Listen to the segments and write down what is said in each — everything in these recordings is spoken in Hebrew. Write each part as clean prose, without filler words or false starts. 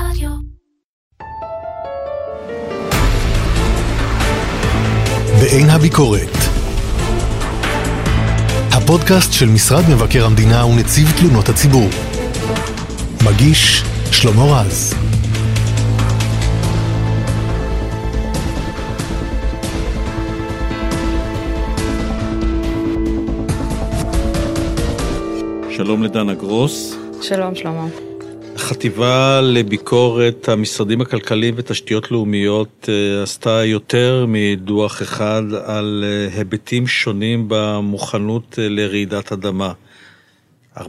רדיו. בעין הביקורת, הפודקאסט של משרד מבקר המדינה ונציב תלונות הציבור. מגיש שלמה רז. שלום לדנה גרוס. שלום שלמה. החטיבה לביקורת המשרדים הכלכליים ותשתיות לאומיות עשתה יותר מדוח אחד על היבטים שונים במוכנות לרעידת אדמה. 4-5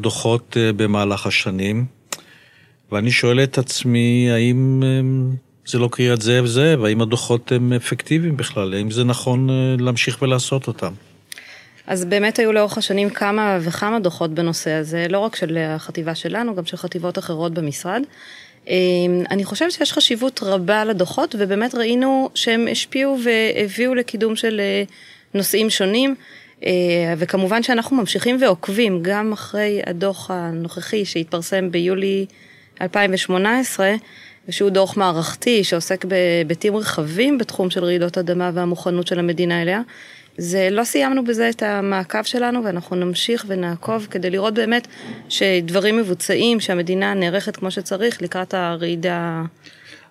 דוחות במהלך השנים, ואני שואל את עצמי, האם זה לא קריאת זאב זאב, האם הדוחות הם אפקטיביים בכלל, האם זה נכון להמשיך ולעשות אותם? אז באמת היו לאורך השנים כמה וכמה דוחות בנושא הזה, לא רק של החטיבה שלנו, גם של חטיבות אחרות במשרד. אני חושבת שיש חשיבות רבה לדוחות, ובאמת ראינו שהם השפיעו והביאו לקידום של נושאים שונים, וכמובן שאנחנו ממשיכים ועוקבים גם אחרי הדוח הנוכחי שהתפרסם ביולי 2018, ושהוא דוח מערכתי שעוסק בהיבטים רחבים בתחום של רעידות אדמה והמוכנות של המדינה אליה. זה לא סיימנו בזה את המעקב שלנו, ואנחנו נמשיך ונעקוב כדי לראות באמת שדברים מבוצעים, שהמדינה נערכת כמו שצריך לקראת הרעידה.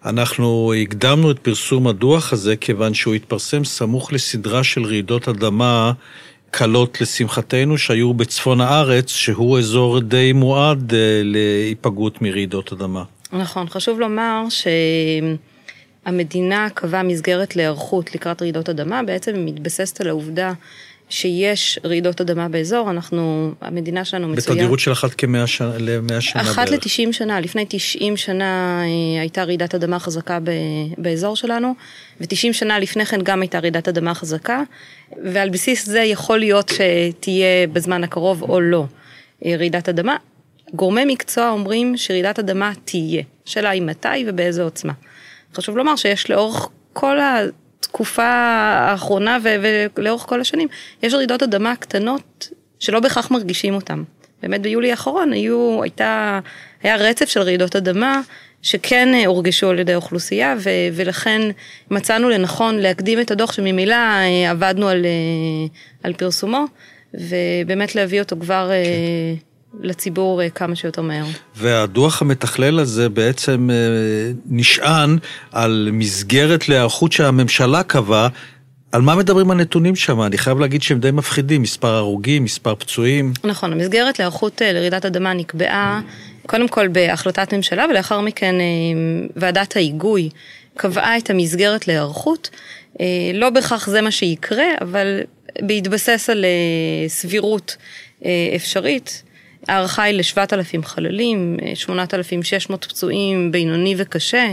אנחנו הקדמנו את פרסום הדוח הזה, כיוון שהוא התפרסם סמוך לסדרה של רעידות אדמה קלות לשמחתנו, שהיו בצפון הארץ, שהוא אזור די מועד להיפגעות מרעידות אדמה. נכון, חשוב לומר ש... המדינה קבעה מסגרת להיערכות לקראת רעידות אדמה, בעצם היא מתבססת על העובדה שיש רעידות אדמה באזור, המדינה שלנו מצויה... בתדירות של אחת כ-100 שנה. אחת ל-90 שנה, לפני 90 שנה הייתה רעידת אדמה חזקה באזור שלנו, ו-90 שנה לפני כן גם הייתה רעידת אדמה חזקה, ועל בסיס זה יכול להיות שתהיה בזמן הקרוב או לא רעידת אדמה. גורמי מקצוע אומרים שרעידת אדמה תהיה, שאלה היא מתי ובאיזו עוצמה. חשוב לומר שיש לאורך כל התקופה האחרונה ולאורך כל השנים, יש רעידות אדמה קטנות שלא בכך מרגישים אותן. באמת ביולי האחרון היה רצף של רעידות אדמה שכן הורגשו על ידי האוכלוסייה, ולכן מצאנו לנכון להקדים את הדוח שממילא עבדנו על פרסומו, ובאמת להביא אותו כבר... כן. לציבור כמה שיותר מהר. והדוח המתכלל הזה בעצם נשען על מסגרת להיערכות שהממשלה קבעה. על מה מדברים הנתונים שם? אני חייב להגיד שהם די מפחידים, מספר הרוגים, מספר פצועים. נכון, המסגרת להיערכות לרעידת אדמה נקבעה קודם כל בהחלטת ממשלה, ולאחר מכן ועדת ההיגוי קבעה את המסגרת להיערכות. לא בכך זה מה שיקרה, אבל בהתבסס על סבירות אפשרית, הערכה היא ל-7,000 חללים, 8,600 פצועים בינוני וקשה,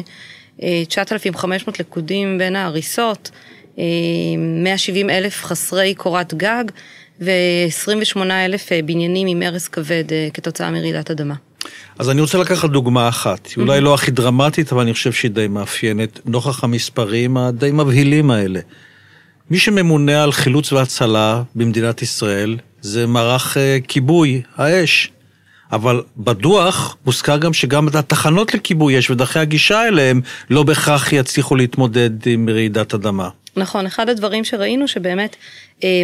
9,500 לכודים בין ההריסות, 170,000 חסרי קורת גג, ו-28,000 בניינים עם הרס כבד כתוצאה מרעידת אדמה. אז אני רוצה לקחת דוגמה אחת, אולי לא הכי דרמטית, אבל אני חושב שהיא די מאפיינת, נוכח המספרים הדי מבהילים האלה. מי שממונה על חילוץ והצלה במדינת ישראל, זה מערך כיבוי, האש. אבל בדוח מוזכר גם שגם התחנות לכיבוי אש ודרכי הגישה אליהם לא בהכרח יצליחו להתמודד עם רעידת אדמה. נכון, אחד הדברים שראינו שבאמת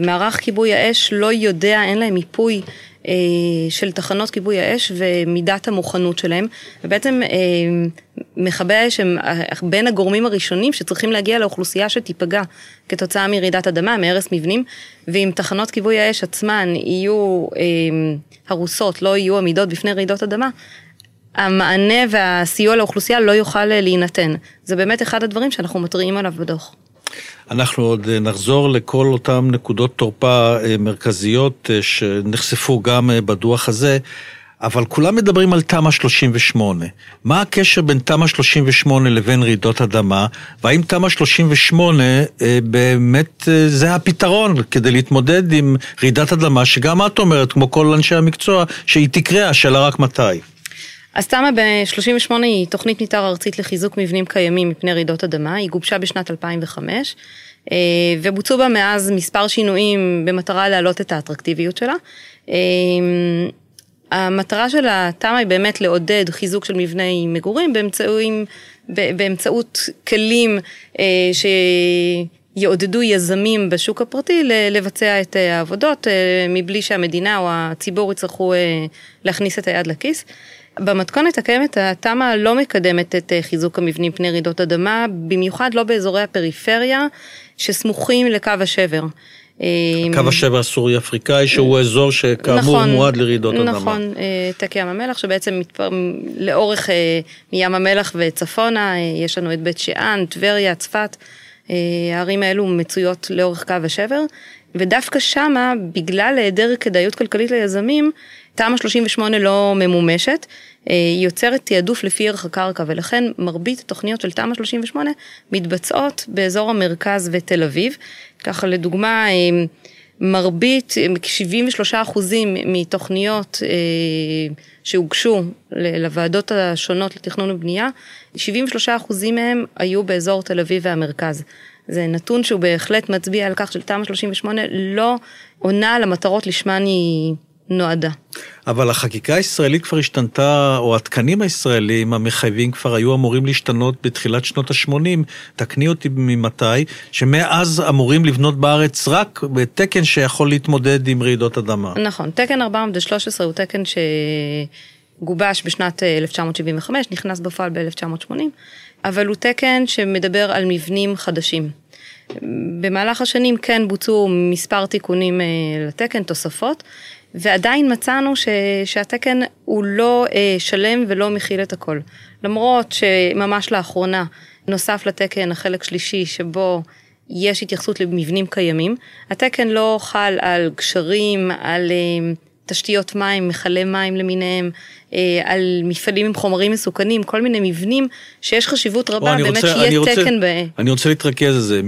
מערך כיבוי האש לא יודע, אין להם מיפוי של תחנות כיבוי האש ומידת המוכנות שלהם, ובעצם מכבי האש הם בין הגורמים הראשונים שצריכים להגיע לאוכלוסייה שתיפגע כתוצאה מרעידת אדמה, מהרס מבנים, ואם תחנות כיבוי האש עצמן יהיו הרוסות, לא יהיו עמידות בפני רעידות אדמה, המענה והסיוע לאוכלוסייה לא יוכל להינתן. זה באמת אחד הדברים שאנחנו מתריעים עליו בדוח. אנחנו עוד נחזור לכל אותם נקודות תורפה מרכזיות שנחשפו גם בדוח הזה, אבל כולם מדברים על תמ"א 38. מה הקשר בין תמ"א 38 לבין רעידות אדמה, והאם תמ"א 38 באמת זה הפתרון כדי להתמודד עם רעידת אדמה, שגם את אומרת, כמו כל אנשי המקצוע, שהיא תקרה, השאלה רק מתי? אז תמ"א ב-38 היא תוכנית מתאר ארצית לחיזוק מבנים קיימים מפני רעידות אדמה, היא גובשה בשנת 2005, ובוצעו בה מאז מספר שינויים במטרה להעלות את האטרקטיביות שלה. המטרה של התמ"א היא באמת לעודד חיזוק של מבני מגורים באמצעות כלים שיעודדו יזמים בשוק הפרטי לבצע את העבודות, מבלי שהמדינה או הציבור יצטרכו להכניס את היד לכיס. במתכונת הקיימת, התמ"א לא מקדמת את חיזוק המבנים פני רעידות אדמה, במיוחד לא באזורי הפריפריה שסמוכים לקו השבר. הקו השבר הסורי-אפריקאי, שהוא אזור שכאמור מועד לרעידות אדמה. נכון, תקי ים המלח, שבעצם לאורך מים המלח וצפונה, יש לנו את בית שאן, טבריה, צפת, הערים האלו מצויות לאורך קו השבר, ודווקא שמה, בגלל היעדר כדאיות כלכלית ליזמים, תמ"א 38 לא ממומשת, היא יוצרת תיעדוף לפי ערך הקרקע, ולכן מרבית התוכניות של תמ"א 38 מתבצעות באזור המרכז ותל אביב. ככה לדוגמה, מרבית, 73% מתוכניות שהוגשו לוועדות השונות לתכנון ובנייה, 73% מהם היו באזור תל אביב והמרכז. זה נתון שהוא בהחלט מצביע על כך של תמ"א 38 לא עונה על המטרות לשמן היא נועדה. אבל החקיקה הישראלית כבר השתנתה, או התקנים הישראלים המחייבים כבר היו אמורים להשתנות בתחילת שנות ה-80, תקני אותי ממתי, שמאז אמורים לבנות בארץ רק בתקן שיכול להתמודד עם רעידות אדמה. נכון, תקן 413 הוא תקן שגובש בשנת 1975, נכנס בפועל ב-1980, אבל הוא תקן שמדבר על מבנים חדשים. במהלך השנים כן בוצעו מספר תיקונים לתקן, תוספות, ועדיין מצאנו שהתקן הוא לא שלם ולא מכיל את הכל. למרות שממש לאחרונה נוסף לתקן החלק שלישי שבו יש התייחסות למבנים קיימים, התקן לא חל על גשרים, על תשתיות מים, מחלי מים למיניהם, על מפעלים עם חומרים מסוכנים, כל מיני מבנים שיש חשיבות רבה, באמת שיהיה תקן בהם. אני רוצה להתרכז על זה,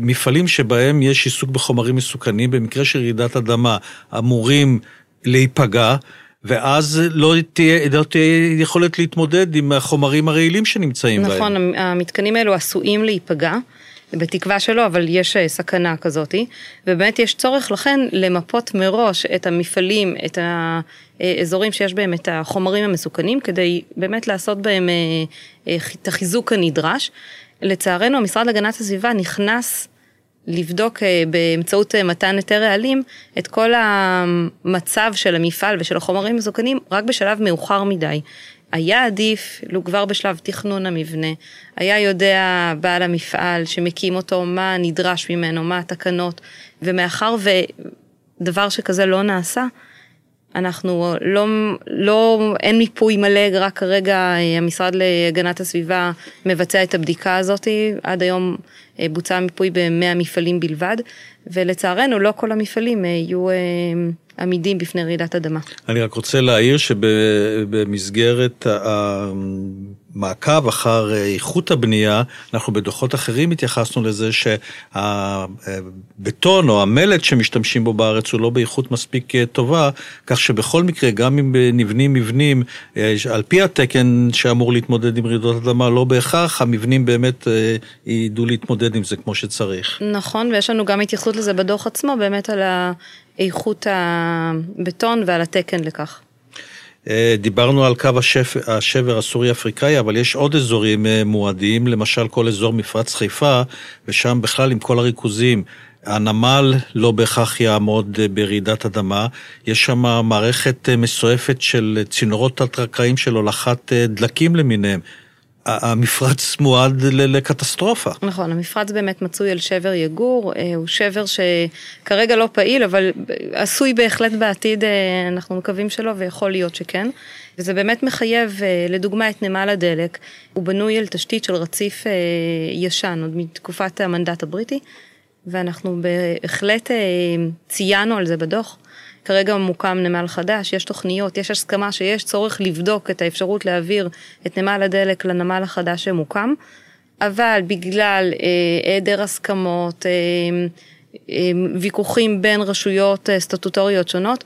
מפעלים שבהם יש עיסוק בחומרים מסוכנים, במקרה של רעידת אדמה, אמורים להיפגע, ואז לא תהיה יכולת להתמודד עם החומרים הרעילים שנמצאים בהם. נכון, המתקנים האלו עשויים להיפגע, בתקווה שלו, אבל יש סכנה כזאת, ובאמת יש צורך לכן למפות מראש את המפעלים, את האזורים שיש בהם את החומרים המסוכנים, כדי באמת לעשות בהם את החיזוק הנדרש. לצערנו, המשרד להגנת הסביבה נכנס לבדוק באמצעות מתן היתר רעלים את כל המצב של המפעל ושל החומרים המסוכנים רק בשלב מאוחר מדי. היה עדיף, לו כבר בשלב תכנון המבנה, היה יודע בעל המפעל שמקים אותו, מה נדרש ממנו, מה התקנות, ומאחר ודבר שכזה לא נעשה, אנחנו לא אין מיפוי מלא, רק כרגע המשרד להגנת הסביבה מבצע את הבדיקה הזאת, עד היום בוצע מיפוי ב100 מפעלים בלבד, ולצערנו לא כל המפעלים יהיו עמידים בפני רעידת אדמה. אני רק רוצה להעיר שבמסגרת מעקב אחר איכות הבנייה, אנחנו בדוחות אחרים התייחסנו לזה שהבטון או המלט שמשתמשים בו בארץ הוא לא באיכות מספיק טובה, כך שבכל מקרה גם אם נבנים מבנים על פי התקן שאמור להתמודד עם רעידות אדמה, לא בהכרח המבנים באמת ידעו להתמודד עם זה כמו שצריך. נכון, ויש לנו גם התייחסות לזה בדוח עצמו באמת על איכות הבטון ועל התקן לכך. דיברנו על קו השבר הסורי-אפריקאי, אבל יש עוד אזורים מועדים, למשל כל אזור מפרץ חיפה, ושם בכלל עם כל הריכוזים, הנמל לא בהכרח יעמוד ברעידת אדמה, יש שם מערכת מסועפת של צינורות תת-קרקעיים של הולכת דלקים למיניהם. המפרץ מועד לקטסטרופה. נכון, המפרץ באמת מצוי על שבר יגור, הוא שבר שכרגע לא פעיל, אבל עשוי בהחלט בעתיד, אנחנו מקווים שלו, ויכול להיות שכן. וזה באמת מחייב, לדוגמה, את נמל הדלק, הוא בנוי על תשתית של רציף ישן, עוד מתקופת המנדט הבריטי, ואנחנו בהחלט ציינו על זה בדוח. כרגע מוקם נמל חדש, יש תוכניות, יש הסכמה שיש צורך לבדוק את האפשרות להעביר את נמל הדלק לנמל החדש שמוקם, אבל בגלל היעדר הסכמות, ויכוחים בין רשויות סטטוטוריות שונות,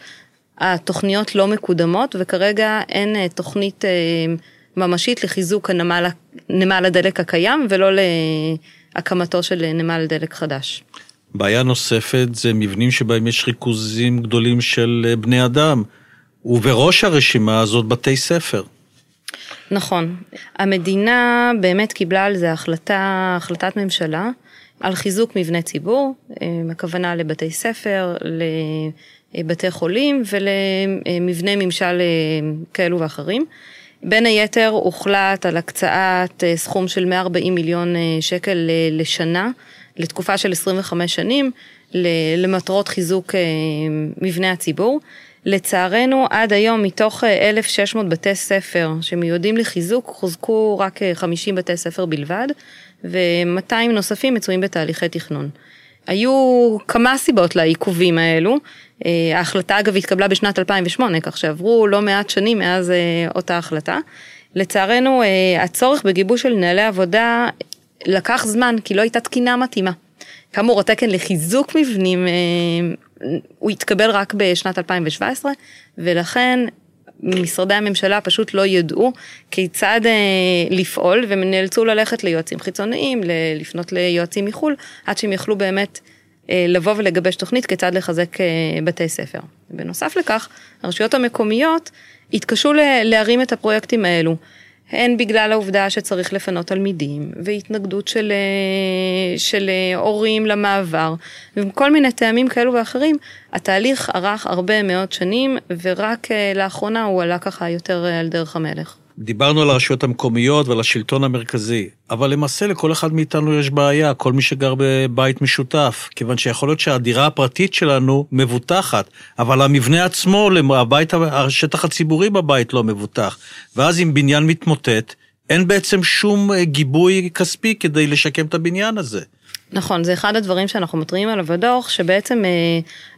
התוכניות לא מקודמות, וכרגע אין תוכנית ממשית לחיזוק נמל הדלק הקיים, ולא להקמתו של נמל דלק חדש. בעיה נוספת זה מבנים שבהם יש ריכוזים גדולים של בני אדם, ובראש הרשימה הזאת בתי ספר. נכון. המדינה באמת קיבלה על זה החלטת ממשלה, על חיזוק מבני ציבור, הכוונה לבתי ספר, לבתי חולים ולמבני ממשל כאלו ואחרים. בין היתר הוחלט על הקצאת סכום של 140 מיליון שקל לשנה, לתקופה של 25 שנים, למטרות חיזוק מבני הציבור. לצערנו, עד היום מתוך 1,600 בתי ספר שמיועדים לחיזוק, חוזקו רק 50 בתי ספר בלבד, ו-200 נוספים מצויים בתהליכי תכנון. היו כמה סיבות לעיכובים האלו. ההחלטה אגב התקבלה בשנת 2008, כך שעברו לא מעט שנים מאז אותה החלטה. לצערנו, הצורך בגיבוש של נהלי עבודה לקח זמן, כי לא הייתה תקינה מתאימה. כאמור, התקן לחיזוק מבנים הוא התקבל רק בשנת 2017, ולכן משרדי הממשלה פשוט לא ידעו כיצד לפעול, והם נאלצו ללכת ליועצים חיצוניים, לפנות ליועצים מחול, עד שהם יכלו באמת לבוא ולגבש תוכנית כיצד לחזק בתי ספר. בנוסף לכך, הרשויות המקומיות התקשו להרים את הפרויקטים האלו, הן בגלל העובדה שצריך לפנות תלמידים, והתנגדות של הורים למעבר, וכל מיני טעמים כאלו ואחרים. התהליך ערך הרבה מאוד שנים, ורק לאחרונה הוא עלה ככה יותר על דרך המלך. דיברנו על הרשויות המקומיות ועל השלטון המרכזי, אבל למעשה לכל אחד מאיתנו יש בעיה, כל מי שגר בבית משותף, כיוון שיכול להיות שהדירה הפרטית שלנו מבוטחת, אבל המבנה עצמו, הבית, השטח הציבורי בבית לא מבוטח, ואז אם בניין מתמוטט, אין בעצם שום גיבוי כספי כדי לשקם את הבניין הזה. נכון, זה אחד הדברים שאנחנו מתריעים עליו בדוח, שבעצם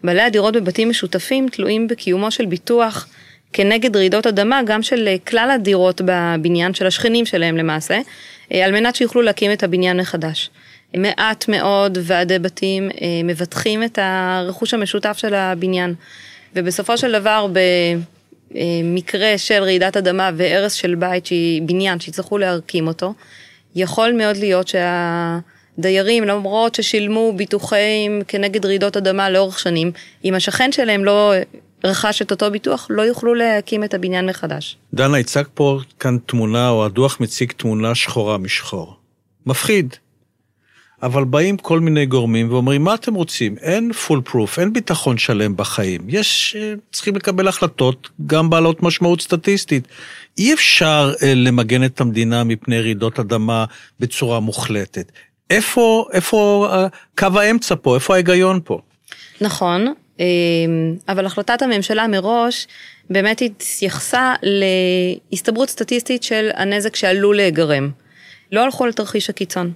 בעלי הדירות בבתים משותפים תלויים בקיומו של ביטוח, כנגד רעידות אדמה, גם של כלל הדירות בבניין, של השכנים שלהם למעשה, על מנת שיוכלו להקים את הבניין מחדש. מעט מאוד ועדי בתים מבטחים את הרכוש המשותף של הבניין, ובסופו של דבר, במקרה של רעידת אדמה והרס של בית, בניין שיצטרכו להרקים אותו, יכול מאוד להיות שהדיירים, למרות ששילמו ביטוחים כנגד רעידות אדמה לאורך שנים, אם השכן שלהם לא רכש את אותו ביטוח, לא יוכלו להקים את הבניין מחדש. דנה, הצג פה כאן תמונה, או הדוח מציג תמונה שחורה משחור. מפחיד. אבל באים כל מיני גורמים ואומרים, מה אתם רוצים? אין פול פרוף, אין ביטחון שלם בחיים. יש, צריכים לקבל החלטות, גם בעלות משמעות סטטיסטית. אי אפשר למגן את המדינה מפני רעידות אדמה בצורה מוחלטת. איפה קו האמצע פה? איפה ההיגיון פה? נכון. אבל החלטת הממשלה מראש באמת התייחסה להסתברות סטטיסטית של הנזק שעלול להיגרם. לא הלכו לתרחיש הקיצון.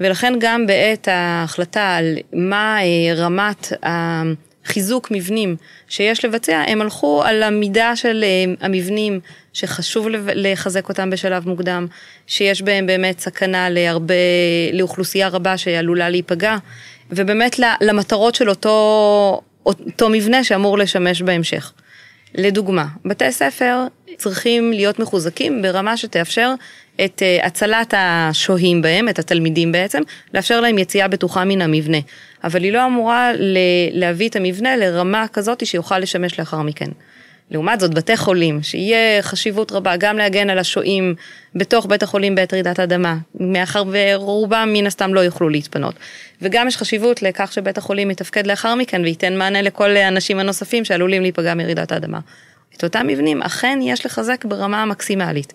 ולכן גם בעת ההחלטה על מה רמת חיזוק מבנים שיש לבצע, הם הלכו על המידה של המבנים שחשוב לחזק אותם בשלב מוקדם, שיש בהם באמת סכנה לאוכלוסייה רבה שעלולה להיפגע, ובאמת למטרות של אותו מבנה שאמור לשמש בהמשך. לדוגמה, בתי ספר צריכים להיות מחוזקים ברמה שתאפשר את הצלת השוהים בהם, את התלמידים בעצם, לאפשר להם יציאה בטוחה מן המבנה. אבל היא לא אמורה להביא את המבנה לרמה כזאת שיוכל לשמש לאחר מכן. לעומת זאת, בתי חולים, שיהיה חשיבות רבה גם להגן על השוהים בתוך בית החולים בעת רעידת אדמה, מאחר ורובם מן הסתם לא יוכלו להתפנות. וגם יש חשיבות לכך שבית החולים יתפקד לאחר מכן, וייתן מענה לכל האנשים הנוספים שעלולים להיפגע מרעידת האדמה. את אותם מבנים אכן יש לחזק ברמה המקסימלית.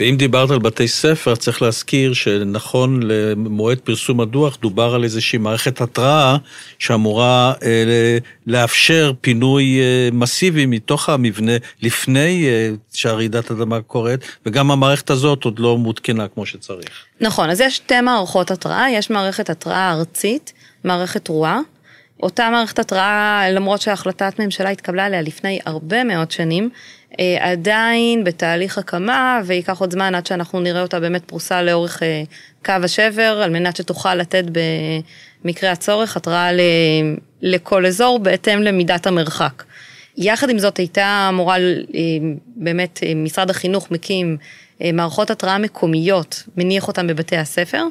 ואם דיברת על בתי ספר, צריך להזכיר שנכון למועד פרסום הדוח, דובר על איזושהי מערכת התראה, שאמורה לאפשר פינוי מסיבי מתוך המבנה, לפני שהרעידת אדמה קורית, וגם המערכת הזאת עוד לא מותקנה כמו שצריך. נכון, אז יש שתי מערכות התראה, יש מערכת התראה ארצית, מערכת רואה, אותה מערכת התראה, למרות שההחלטת ממשלה התקבלה עליה לפני הרבה מאוד שנים, עדיין בתהליך הקמה, ויקח עוד זמן עד שאנחנו נראה אותה באמת פרוסה לאורך קו השבר, על מנת שתוכל לתת במקרה הצורך התראה לכל אזור, בהתאם למידת המרחק. יחד עם זאת הייתה אמורה, באמת משרד החינוך מקים מערכות התראה מקומיות, מניח אותן בבתי הספר,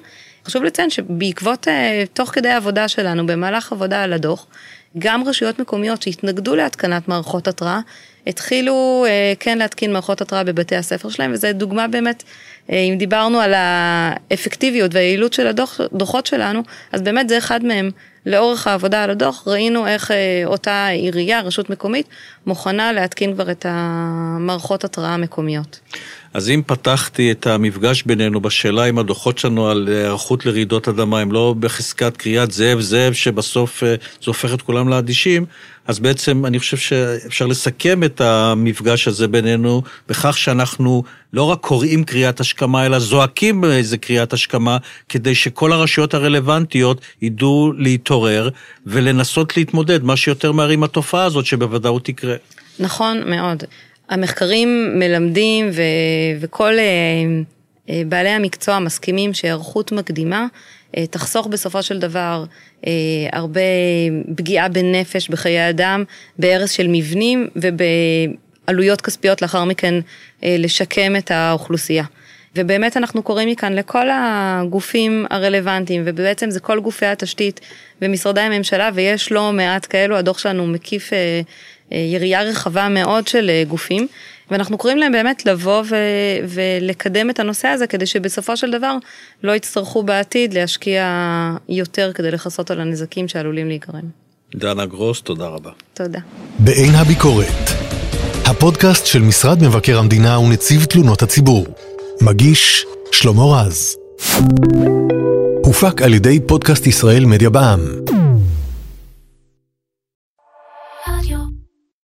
חשוב לציין שבעקבות, תוך כדי העבודה שלנו, במהלך עבודה על הדוח, גם רשויות מקומיות שהתנגדו להתקנת מערכות התראה, התחילו כן להתקין מערכות התראה בבתי הספר שלהם, וזו דוגמה באמת, אם דיברנו על האפקטיביות והיעילות של הדוחות שלנו, אז באמת זה אחד מהם. לאורך העבודה על הדוח, ראינו איך אותה עירייה, רשות מקומית, מוכנה להתקין כבר את המערכות התראה המקומיות. אז אם פתחתי את המפגש בינינו בשאלה עם הדוחות שלנו על הערכות לרעידות אדמה, הם לא בחזקת קריאת זאב, שבסוף זה הופך את כולם לאדישים, אז בעצם אני חושב שאפשר לסכם את המפגש הזה בינינו, בכך שאנחנו לא רק קוראים קריאת השכמה, אלא זועקים איזה קריאת השכמה, כדי שכל הרשויות הרלוונטיות ידעו להתעורר, ולנסות להתמודד, מה שיותר מהר עם התופעה הזאת, שבוודאי תקרה. נכון מאוד. המחקרים מלמדים וכל בעלי המקצוע מסכימים שהערכות מקדימה תחסוך בסופו של דבר הרבה פגיעה בנפש, בחיי אדם, בהרס של מבנים ובעלויות כספיות לאחר מכן לשקם את האוכלוסייה. ובאמת אנחנו קוראים מכאן לכל הגופים הרלוונטיים, ובעצם זה כל גופי התשתית ומשרדי הממשלה, ויש לא מעט כאלו, הדוח שלנו מקיף יריעה רחבה מאוד של גופים, ואנחנו קוראים להם באמת לבוא ולקדם את הנושא הזה, כדי שבסופו של דבר לא יצטרכו בעתיד להשקיע יותר כדי לחסות על הנזקים שעלולים להיגרם. דנה גרוס, תודה רבה. תודה. בעין הביקורת, הפודקאסט של משרד מבקר המדינה ונציב תלונות הציבור. מגיש שלמה רז. הופק על ידי פודקאסט ישראל מדיה בע"מ.